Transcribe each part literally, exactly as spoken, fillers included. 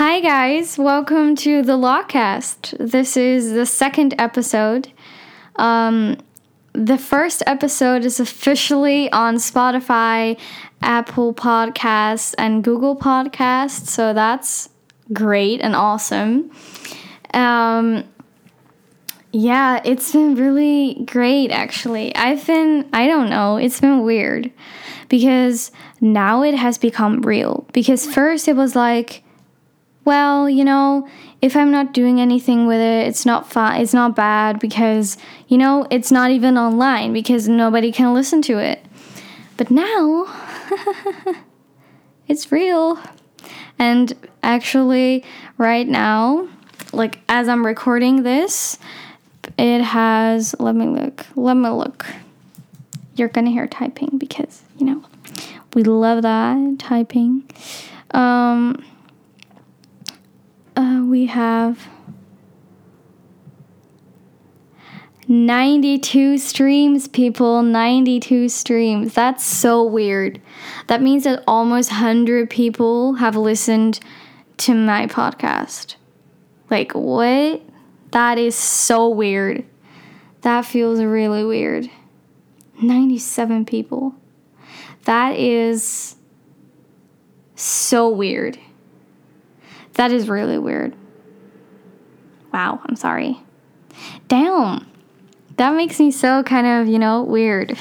Hi guys, welcome to The Lawcast. This is the second episode. Um, the first episode is officially on Spotify, Apple Podcasts, and Google Podcasts, so that's great and awesome. Um, yeah, it's been really great, actually. I've been, I don't know, it's been weird, because now it has become real. Because first it was like, well, you know, if I'm not doing anything with it, it's not fun, it's not bad, because, you know, it's not even online, because nobody can listen to it. But now, it's real. And actually, right now, like, as I'm recording this, it has, let me look, let me look. You're gonna hear typing, because, you know, we love that, typing. Um... Uh, we have ninety-two streams, people. ninety-two streams. That's so weird. That means that almost one hundred people have listened to my podcast. Like, what? That is so weird. That feels really weird. ninety-seven people. That is so weird. That is really weird. Wow, I'm sorry. Damn. That makes me so kind of, you know, weird.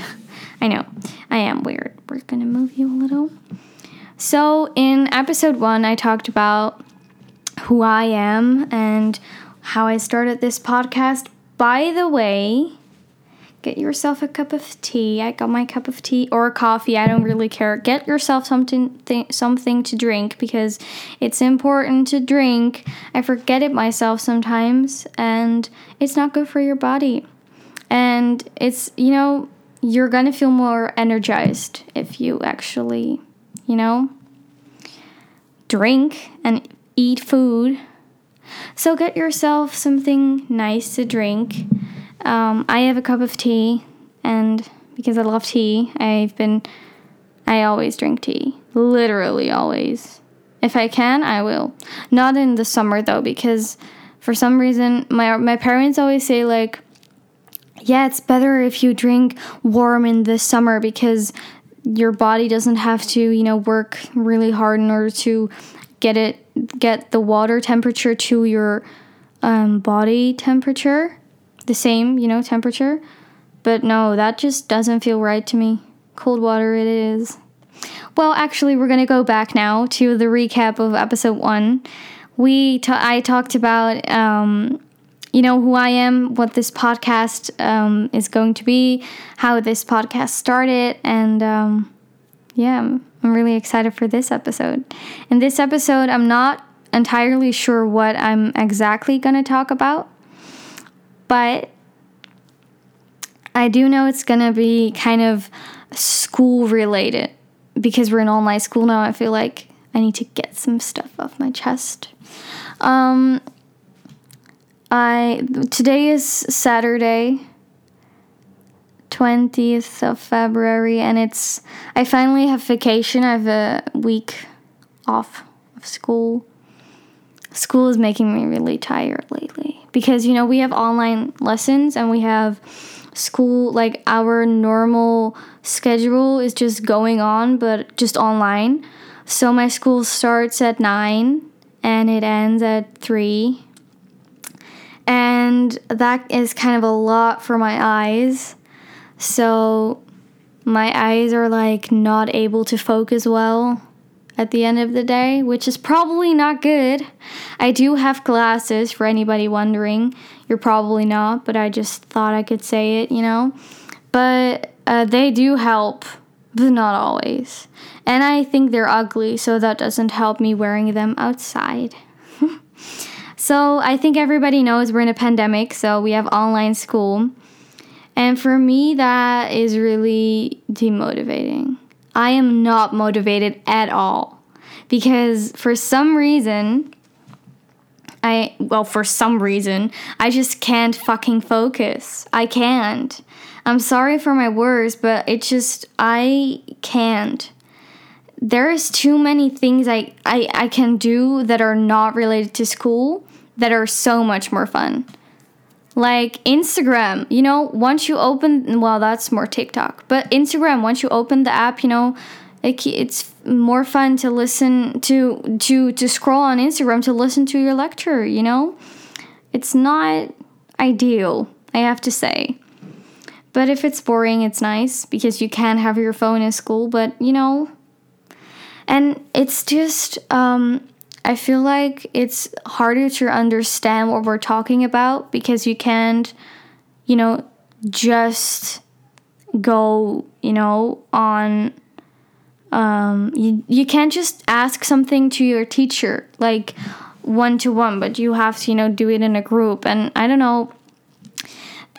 I know. I am weird. We're going to move you a little. So in episode one, I talked about who I am and how I started this podcast. By the way, get yourself a cup of tea. I got my cup of tea or coffee. I don't really care. Get yourself something th- something to drink, because it's important to drink. I forget it myself sometimes, and it's not good for your body. And it's, you know, you're going to feel more energized if you actually, you know, drink and eat food. So get yourself something nice to drink. Um, I have a cup of tea, and because I love tea, I've been, I always drink tea. Literally always. If I can, I will. Not in the summer, though, because for some reason, my my parents always say, like, yeah, it's better if you drink warm in the summer, because your body doesn't have to, you know, work really hard in order to get it, get the water temperature to your um, body temperature. The same, you know, temperature. But no, that just doesn't feel right to me. Cold water it is. Well, actually, we're going to go back now to the recap of episode one. We ta- I talked about, um, you know, who I am, what this podcast um, is going to be, how this podcast started, and um, yeah, I'm really excited for this episode. In this episode, I'm not entirely sure what I'm exactly going to talk about. But I do know it's going to be kind of school related, because we're in online school now. I feel like I need to get some stuff off my chest. Um, I today is Saturday, twentieth of February, and it's I finally have vacation. I have a week off of school. School is making me really tired lately, because, you know, we have online lessons and we have school, like our normal schedule is just going on, but just online. So my school starts at nine and it ends at three. And that is kind of a lot for my eyes. So my eyes are like not able to focus well at the end of the day, which is probably not good. I do have glasses, for anybody wondering. You're probably not, but I just thought I could say it, you know. But uh, they do help, but not always. And I think they're ugly, so that doesn't help me wearing them outside. So I think everybody knows we're in a pandemic, so we have online school. And for me, that is really demotivating. I am not motivated at all, because for some reason, I, well, for some reason, I just can't fucking focus. I can't. I'm sorry for my words, but it just, I can't. there is too many things I, I, I can do that are not related to school that are so much more fun. Like Instagram, you know, once you open, well, that's more TikTok, but Instagram, once you open the app, you know, it, it's more fun to listen to, to, to scroll on Instagram, to listen to your lecture, you know, it's not ideal, I have to say. But if it's boring, it's nice because you can have your phone at school, but you know, and it's just, um, I feel like it's harder to understand what we're talking about because you can't, you know, just go, you know, on, um, you, you can't just ask something to your teacher, like one-to-one, but you have to, you know, do it in a group. And I don't know,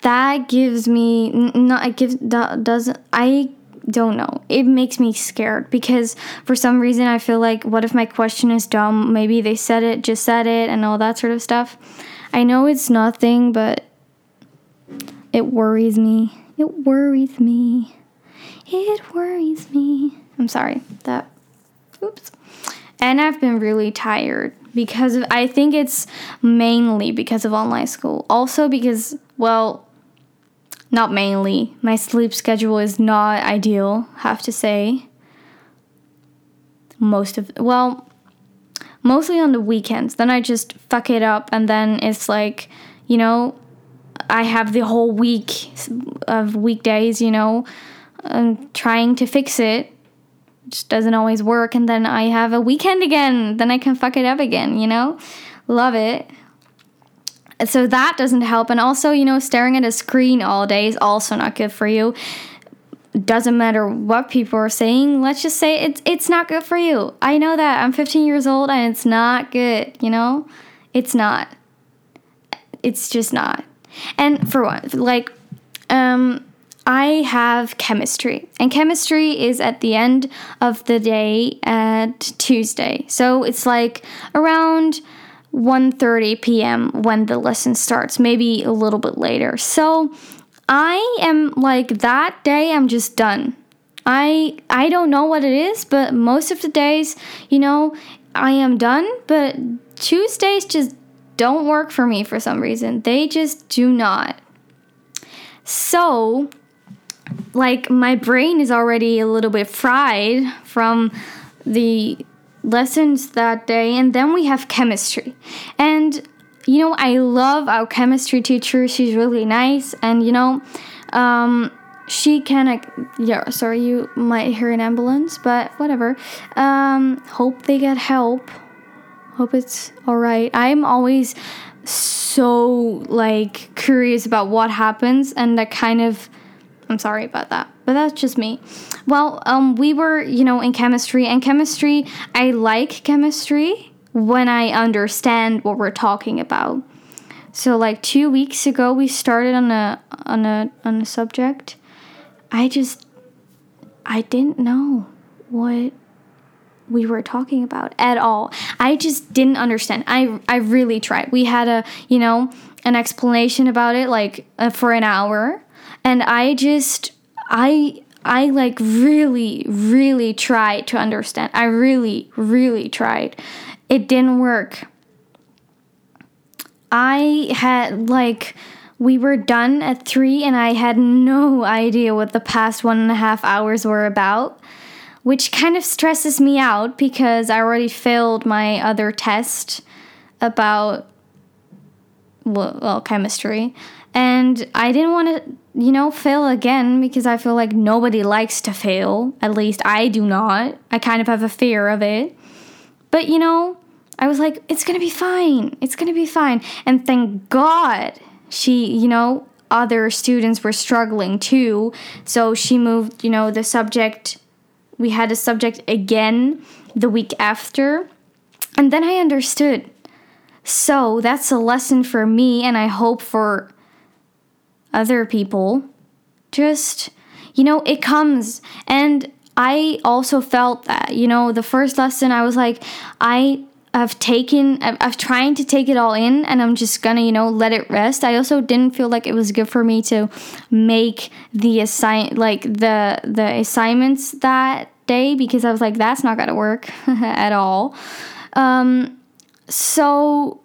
that gives me, not, it gives, that doesn't, I don't know. It makes me scared because for some reason I feel like, what if my question is dumb? Maybe they said it, just said it, and all that sort of stuff. I know it's nothing, but it worries me. It worries me. It worries me. I'm sorry. That, oops. And I've been really tired because of, I think it's mainly because of online school. Also because, well, not mainly. My sleep schedule is not ideal, have to say. Most of, well, mostly on the weekends. Then I just fuck it up, and then it's like, you know, I have the whole week of weekdays, you know, and trying to fix it. It just doesn't always work, and then I have a weekend again. Then I can fuck it up again, you know? Love it. So that doesn't help. And also, you know, staring at a screen all day is also not good for you. Doesn't matter what people are saying. Let's just say it's it's not good for you. I know that. I'm fifteen years old and it's not good, you know? It's not. It's just not. And for what? Like, um, I have chemistry. And chemistry is at the end of the day at Tuesday. So it's like around one thirty p.m. when the lesson starts, maybe a little bit later. So I am like, that day I'm just done. I I don't know what it is, but most of the days, you know, I am done. But Tuesdays just don't work for me for some reason. They just do not. So like my brain is already a little bit fried from the lessons that day, and then we have chemistry. And you know, I love our chemistry teacher. She's really nice, and you know, um she can uh, yeah sorry you might hear an ambulance, but whatever. Um hope they get help, hope it's all right. I'm always so like curious about what happens, and that kind of, I'm sorry about that, but that's just me. Well, um, we were, you know, in chemistry, and chemistry, I like chemistry when I understand what we're talking about. So, like, two weeks ago, we started on a, on a, on a subject. I just, I didn't know what we were talking about at all. I just didn't understand. I, I really tried. We had a, you know, an explanation about it, like, uh, for an hour. And I just, I, I like really, really tried to understand. I really, really tried. It didn't work. I had like, we were done at three and I had no idea what the past one and a half hours were about, which kind of stresses me out because I already failed my other test about, well, well chemistry. And I didn't want to, you know, fail again because I feel like nobody likes to fail. At least I do not. I kind of have a fear of it. But, you know, I was like, it's going to be fine. It's going to be fine. And thank God she, you know, other students were struggling too. So she moved, you know, the subject. We had a subject again the week after. And then I understood. So that's a lesson for me, and I hope for other people. Just, you know, it comes. And I also felt that, you know, the first lesson I was like, I have taken, I've trying to take it all in, and I'm just gonna, you know, let it rest. I also didn't feel like it was good for me to make the assign, like the the assignments that day because I was like, that's not going to work at all. Um, so,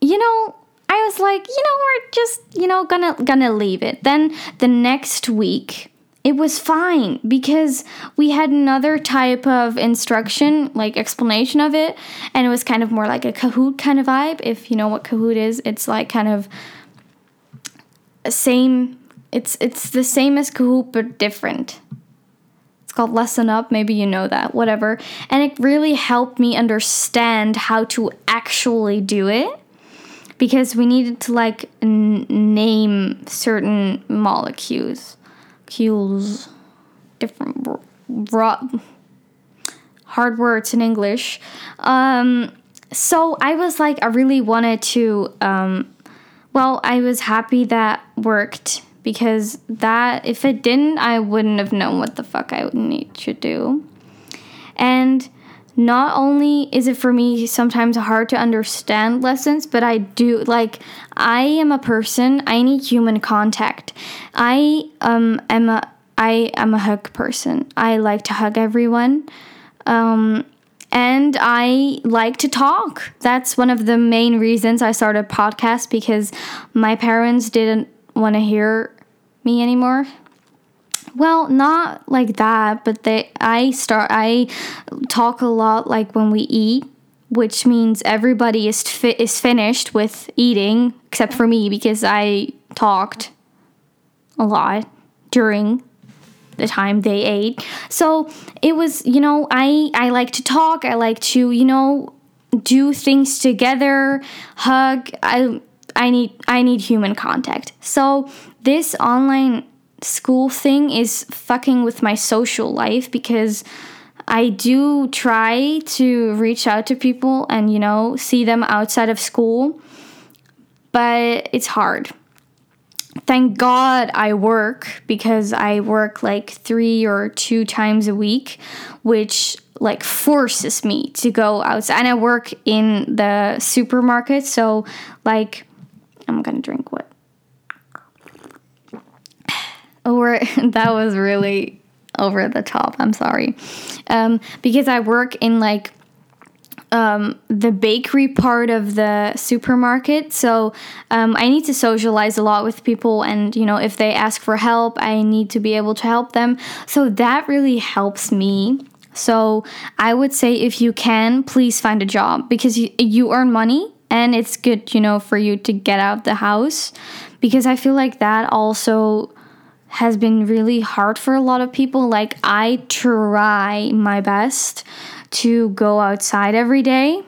you know, I was like, you know, we're just, you know, gonna, gonna leave it. Then the next week, it was fine because we had another type of instruction, like explanation of it. And it was kind of more like a Kahoot kind of vibe. If you know what Kahoot is, it's like kind of same. It's, it's the same as Kahoot, but different. It's called Lesson Up. Maybe you know that, whatever. And it really helped me understand how to actually do it, because we needed to like n- name certain molecules. Cules, different raw, hard words in English. Um, so I was like, I really wanted to, um, well, I was happy that worked, because that, if it didn't, I wouldn't have known what the fuck I would need to do. And not only is it for me sometimes hard to understand lessons, but I do, like, I am a person, I need human contact. I um am a, I am a hug person. I like to hug everyone. Um, and I like to talk. That's one of the main reasons I started a podcast, because my parents didn't want to hear me anymore. Well, not like that, but they, I start, I talk a lot like when we eat, which means everybody is fi- is finished with eating, except for me, because I talked a lot during the time they ate. So it was, you know, I, I like to talk. I like to, you know, do things together, hug. I, I need, I need human contact. So this online school thing is fucking with my social life, because I do try to reach out to people and, you know, see them outside of school, but it's hard. Thank God I work, because I work like three or two times a week, which like forces me to go outside. And I work in the supermarket, so like I'm gonna drink what? Or that was really over the top. I'm sorry. Um, because I work in like um, the bakery part of the supermarket. So um, I need to socialize a lot with people. And, you know, if they ask for help, I need to be able to help them. So that really helps me. So I would say, if you can, please find a job, because you, you earn money. And it's good, you know, for you to get out the house, because I feel like that also has been really hard for a lot of people. Like, I try my best to go outside every day,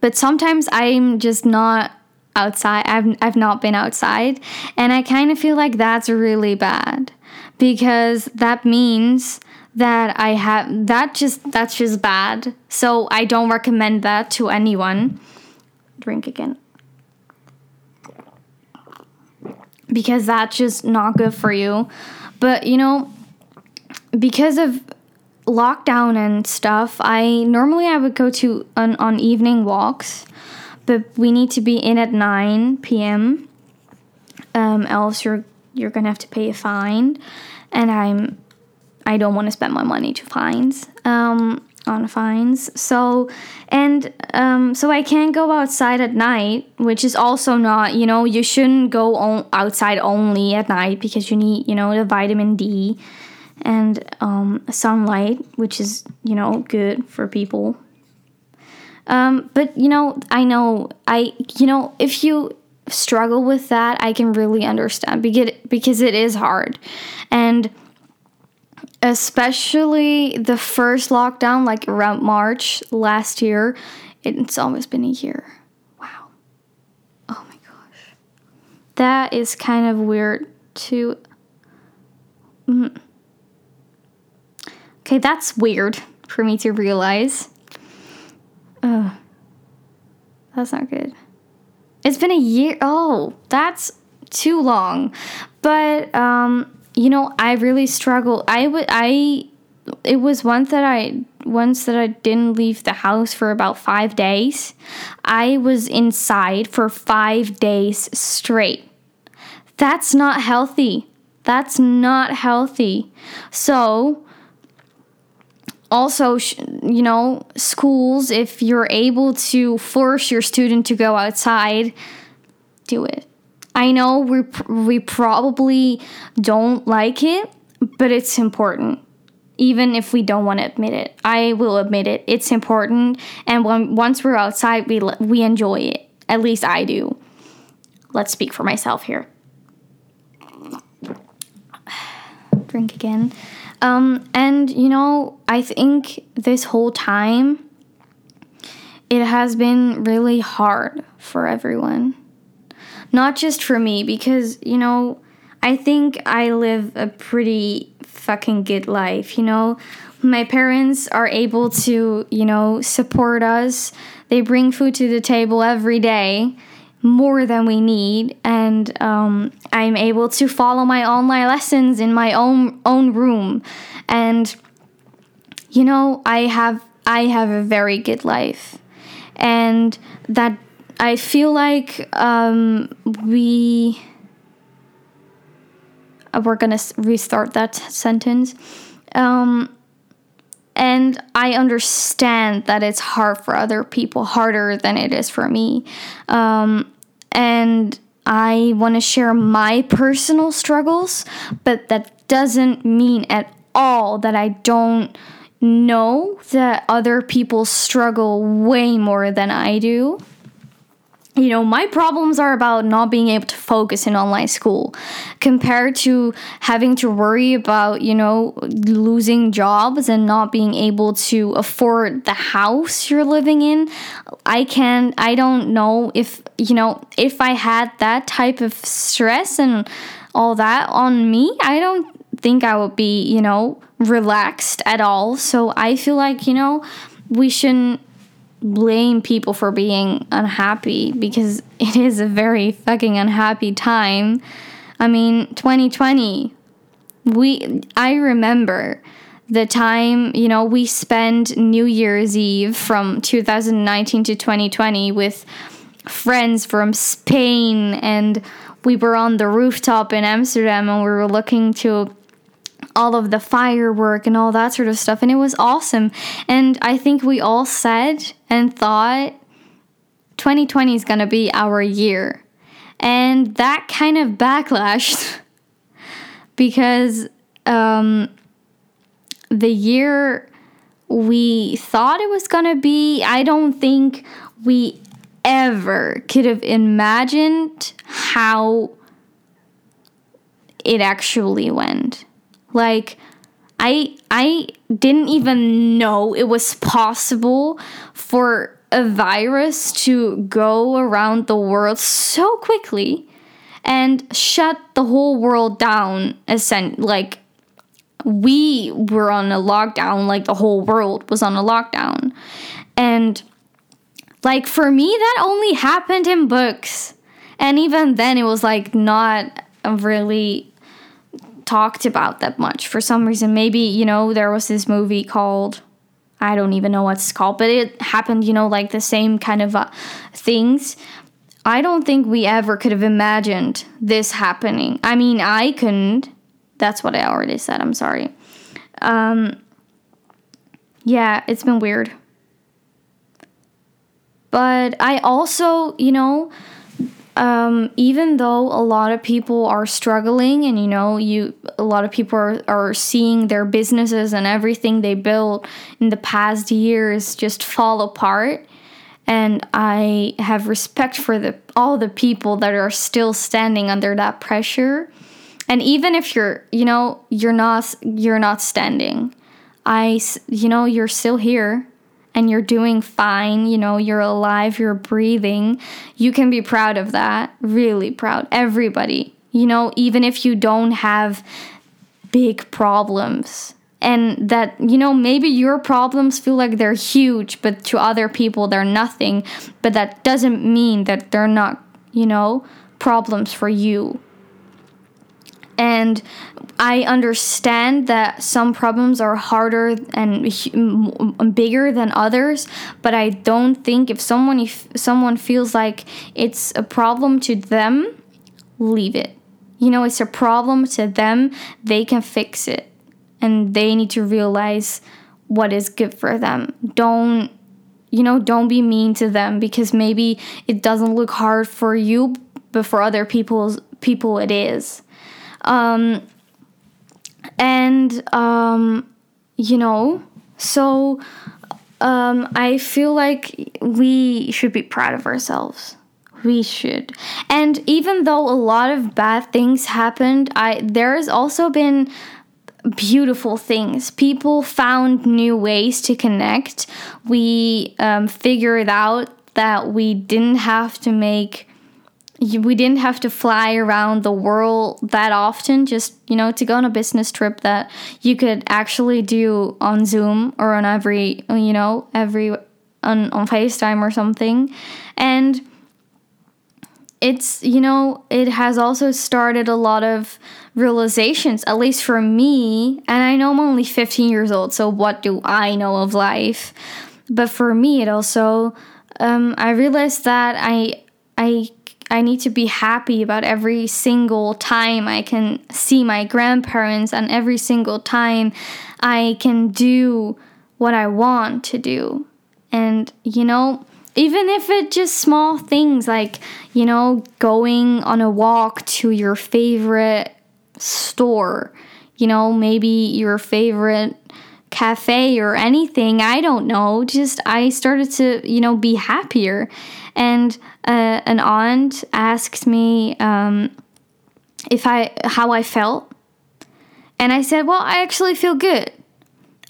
but sometimes I'm just not outside. I've I've not been outside, and I kind of feel like that's really bad, because that means that I have that just that's just bad. So I don't recommend that to anyone. Drink again. Because that's just not good for you. But, you know, because of lockdown and stuff, I normally I would go to an, on evening walks, but we need to be in at nine p.m. Um, else you're you're gonna have to pay a fine, and I'm I don't want to spend my money to fines um, on fines. So and um, so I can't go outside at night, which is also not, you know, you shouldn't go on outside only at night, because you need, you know, the vitamin D and um, sunlight, which is, you know, good for people. Um, but, you know, I know I, you know, if you struggle with that, I can really understand, because because it is hard. And especially the first lockdown, like around March last year. It's almost been a year. Wow. Oh my gosh. That is kind of weird too. Mm. Okay, that's weird for me to realize. Ugh. That's not good. It's been a year. Oh, that's too long. But, um... you know, I really struggle. I would, I, it was once that I, once that I didn't leave the house for about five days. I was inside for five days straight. That's not healthy. That's not healthy. So Also, you know, schools, if you're able to force your student to go outside, do it. I know we we probably don't like it, but it's important. Even if we don't want to admit it, I will admit it. It's important, and when once we're outside, we we enjoy it. At least I do. Let's speak for myself here. Drink again. Um, and, you know, I think this whole time, it has been really hard for everyone. Not just for me, because, you know, I think I live a pretty fucking good life, you know. My parents are able to, you know, support us. They bring food to the table every day, more than we need, and um, I'm able to follow my online lessons in my own own room, and you know, I have I have a very good life, and that I feel like um, we uh, we're gonna restart that sentence, um, and I understand that it's hard for other people, harder than it is for me. Um, And I want to share my personal struggles, but that doesn't mean at all that I don't know that other people struggle way more than I do. You know, my problems are about not being able to focus in online school compared to having to worry about, you know, losing jobs and not being able to afford the house you're living in. I can't, I don't know if, you know, if I had that type of stress and all that on me, I don't think I would be, you know, relaxed at all. So I feel like, you know, we shouldn't blame people for being unhappy, because it is a very fucking unhappy time. I mean, twenty twenty, we I remember the time, you know, we spent New Year's Eve from two thousand nineteen to twenty twenty with friends from Spain, and we were on the rooftop in Amsterdam and we were looking to all of the firework and all that sort of stuff, and it was awesome. And I think we all said and thought twenty twenty is gonna be our year, and that kind of backlashed because um, the year we thought it was gonna be, I don't think we ever could have imagined how it actually went. Like, I I didn't even know it was possible for a virus to go around the world so quickly and shut the whole world down. Like, we were on a lockdown, like the whole world was on a lockdown. And, like, for me, that only happened in books. And even then, it was, like, not really talked about that much for some reason. Maybe, you know, there was this movie called, I don't even know what it's called, but it happened, you know, like the same kind of uh, things. I don't think we ever could have imagined this happening. I mean, I couldn't. That's what I already said. I'm sorry. Um, yeah, it's been weird. But I also, you know, Um, even though a lot of people are struggling, and you know, you a lot of people are, are seeing their businesses and everything they built in the past years just fall apart, and I have respect for the all the people that are still standing under that pressure. And even if you're, you know, you're not you're not standing, I you know, you're still here. And you're doing fine, you know, you're alive, you're breathing. You can be proud of that, really proud. Everybody, you know, even if you don't have big problems. And that, you know, maybe your problems feel like they're huge, but to other people they're nothing. But that doesn't mean that they're not, you know, problems for you. And I understand that some problems are harder and bigger than others, but I don't think if someone if someone feels like it's a problem to them, leave it. You know, it's a problem to them. They can fix it, and they need to realize what is good for them. Don't, you know, don't be mean to them, because maybe it doesn't look hard for you, but for other people's people it is. Um, and, um, you know, so um, I feel like we should be proud of ourselves. We should. And even though a lot of bad things happened, I there's also been beautiful things. People found new ways to connect. We um, figured out that we didn't have to make we didn't have to fly around the world that often, just, you know, to go on a business trip that you could actually do on Zoom or on every, you know, every on, on FaceTime or something. And it's, you know, it has also started a lot of realizations, at least for me. And I know I'm only fifteen years old, so what do I know of life? But for me, it also, um, I realized that I, I, I need to be happy about every single time I can see my grandparents, and every single time I can do what I want to do. And, you know, even if it's just small things like, you know, going on a walk to your favorite store, you know, maybe your favorite cafe or anything, I don't know, just I started to, you know, be happier. And uh, an aunt asked me um, if I how I felt, and I said, well, I actually feel good.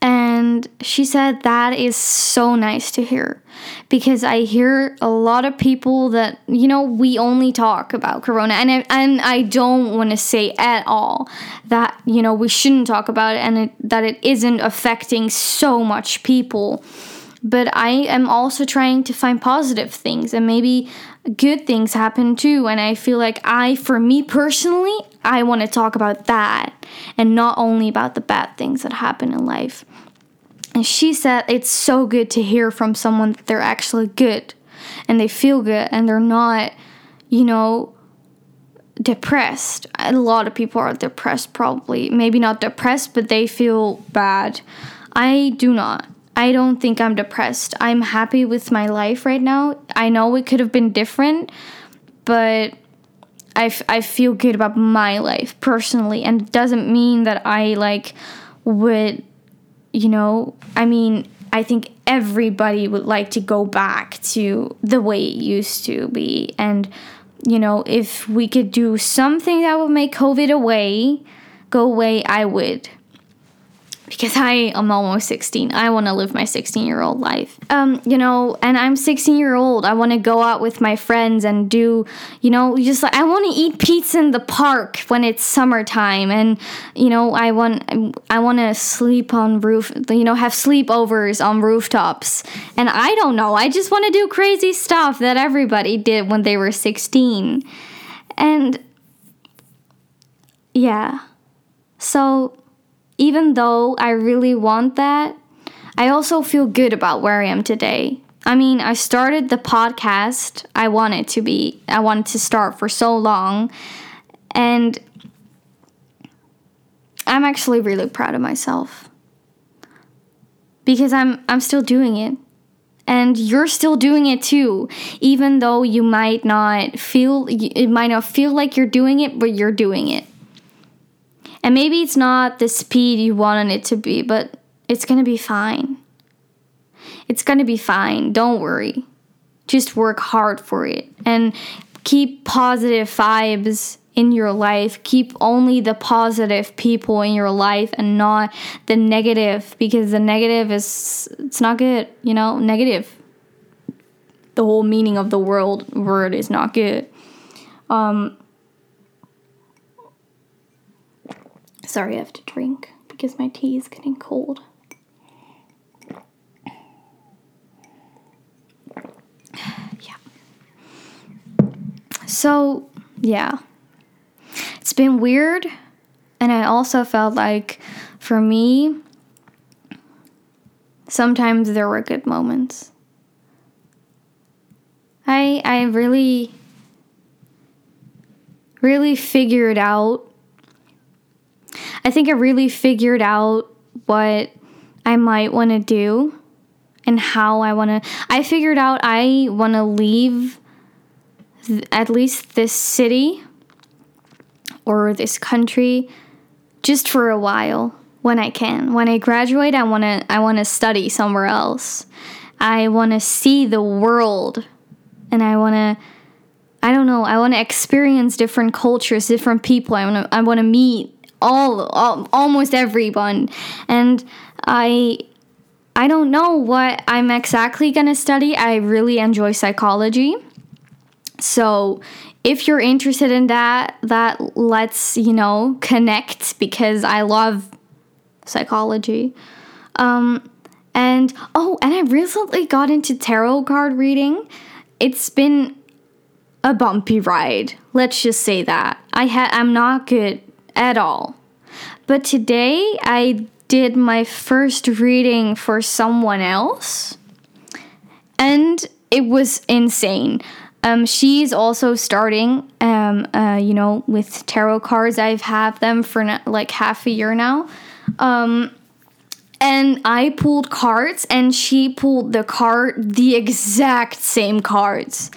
And she said, that is so nice to hear, because I hear a lot of people that, you know, we only talk about corona, and I, and I don't want to say at all that, you know, we shouldn't talk about it, and it, that it isn't affecting so much people. But I am also trying to find positive things, and maybe good things happen too. And I feel like I, for me personally, I want to talk about that and not only about the bad things that happen in life. And she said it's so good to hear from someone that they're actually good and they feel good and they're not, you know, depressed. A lot of people are depressed probably. Maybe not depressed, but they feel bad. I do not. I don't think I'm depressed. I'm happy with my life right now. I know it could have been different, but I, f- I feel good about my life personally. And it doesn't mean that I, like, would, you know, I mean, I think everybody would like to go back to the way it used to be. And, you know, if we could do something that would make COVID away, go away, I would. Because I am almost sixteen. I want to live my sixteen-year-old life. Um, you know, and I'm sixteen-year-old. I want to go out with my friends and do, you know, just like, I want to eat pizza in the park when it's summertime. And, you know, I want I want to sleep on roof, you know, have sleepovers on rooftops. And I don't know. I just want to do crazy stuff that everybody did when they were sixteen. And, yeah. So even though I really want that, I also feel good about where I am today. I mean, I started the podcast I wanted to be, I wanted to start for so long, and I'm actually really proud of myself, because I'm I'm still doing it, and you're still doing it too, even though you might not feel, it might not feel like you're doing it, but you're doing it. And maybe it's not the speed you wanted it to be, but it's going to be fine. It's going to be fine. Don't worry. Just work hard for it. And keep positive vibes in your life. Keep only the positive people in your life and not the negative. Because the negative is, it's not good. You know, negative. The whole meaning of the world word is not good. Um... Sorry, I have to drink because my tea is getting cold. Yeah. So, yeah. It's been weird. And I also felt like, for me, sometimes there were good moments. I, I really, really figured out I think I really figured out what I might want to do and how I want to. I figured out I want to leave th- at least this city or this country just for a while when I can. When I graduate, I want to I want to study somewhere else. I want to see the world, and I want to, I don't know, I want to experience different cultures, different people. I want to I want to meet all, all almost everyone, and I I don't know what I'm exactly going to study. I really enjoy psychology. So if you're interested in that, that let's, you know, connect, because I love psychology. Um, and, oh, and I recently got into tarot card reading. It's been a bumpy ride. Let's just say that. I ha- I'm not good at all. But today I did my first reading for someone else, and it was insane. Um, she's also starting, um, uh, you know, with tarot cards. I've had them for no- like half a year now. Um, and I pulled cards, and she pulled the card, the exact same cards.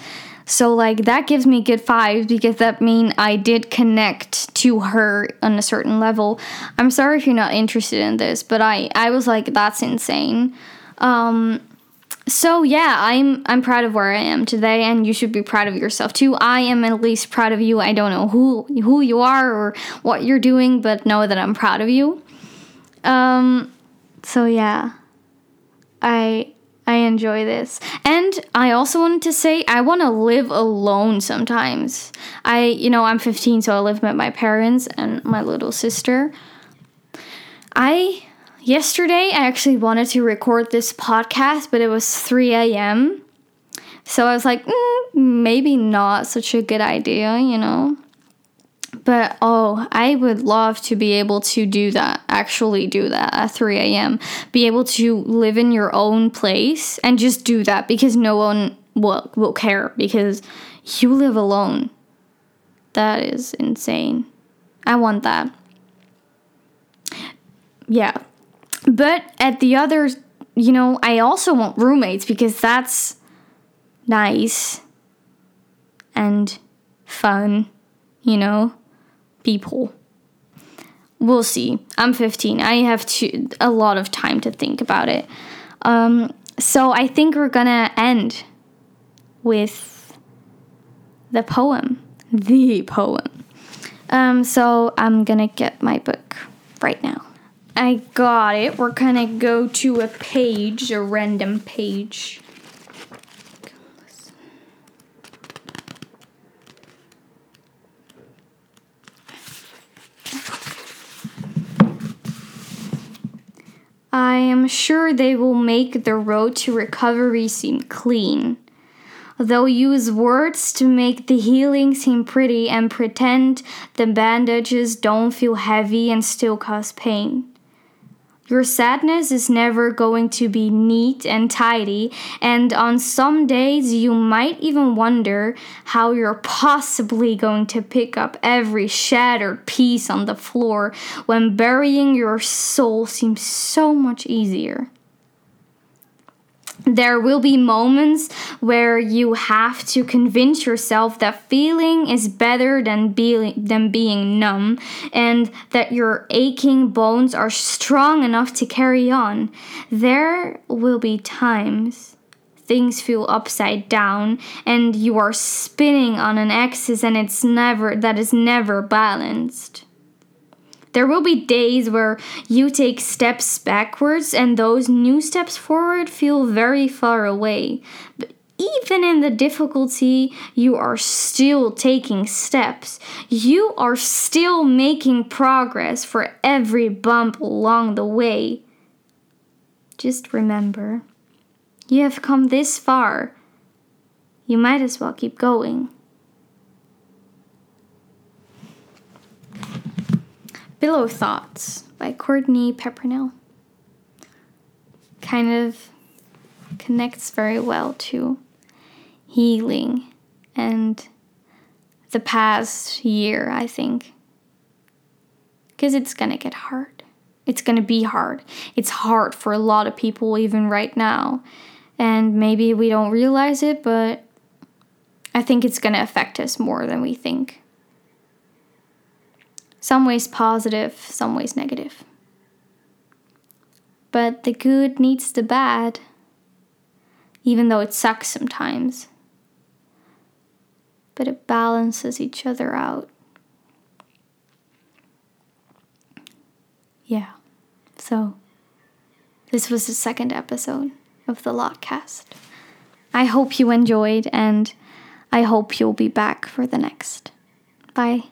So, like, that gives me good vibes, because that means I did connect to her on a certain level. I'm sorry if you're not interested in this, but I, I was like, that's insane. Um, so, yeah, I'm I'm proud of where I am today, and you should be proud of yourself, too. I am at least proud of you. I don't know who, who you are or what you're doing, but know that I'm proud of you. Um, so, yeah, I... I enjoy this. And I also wanted to say, I want to live alone sometimes. I, you know, I'm fifteen, so I live with my parents and my little sister. I, yesterday, I actually wanted to record this podcast, but it was three a.m. So I was like, mm, maybe not such a good idea, you know. But, oh, I would love to be able to do that, actually do that at three a.m. Be able to live in your own place and just do that, because no one will, will care, because you live alone. That is insane. I want that. Yeah. But at the other, you know, I also want roommates, because that's nice and fun, you know. People. We'll see. I'm fifteen. I have to, a lot of time to think about it. Um, so I think we're gonna end with the poem. The poem. Um, so I'm gonna get my book right now. I got it. We're gonna go to a page, a random page. I am sure they will make the road to recovery seem clean. They'll use words to make the healing seem pretty and pretend the bandages don't feel heavy and still cause pain. Your sadness is never going to be neat and tidy, and on some days you might even wonder how you're possibly going to pick up every shattered piece on the floor when burying your soul seems so much easier. There will be moments where you have to convince yourself that feeling is better than being than being numb, and that your aching bones are strong enough to carry on. There will be times things feel upside down, and you are spinning on an axis, and it's never that is never balanced. There will be days where you take steps backwards and those new steps forward feel very far away. But even in the difficulty, you are still taking steps. You are still making progress for every bump along the way. Just remember, you have come this far. You might as well keep going. Pillow Thoughts by Courtney Peppernell kind of connects very well to healing and the past year, I think. Because it's gonna get hard. It's going to be hard. It's hard for a lot of people even right now. And maybe we don't realize it, but I think it's going to affect us more than we think. Some ways positive, some ways negative. But the good needs the bad, even though it sucks sometimes. But it balances each other out. Yeah, so this was the second episode of The Lawcast. I hope you enjoyed, and I hope you'll be back for the next. Bye.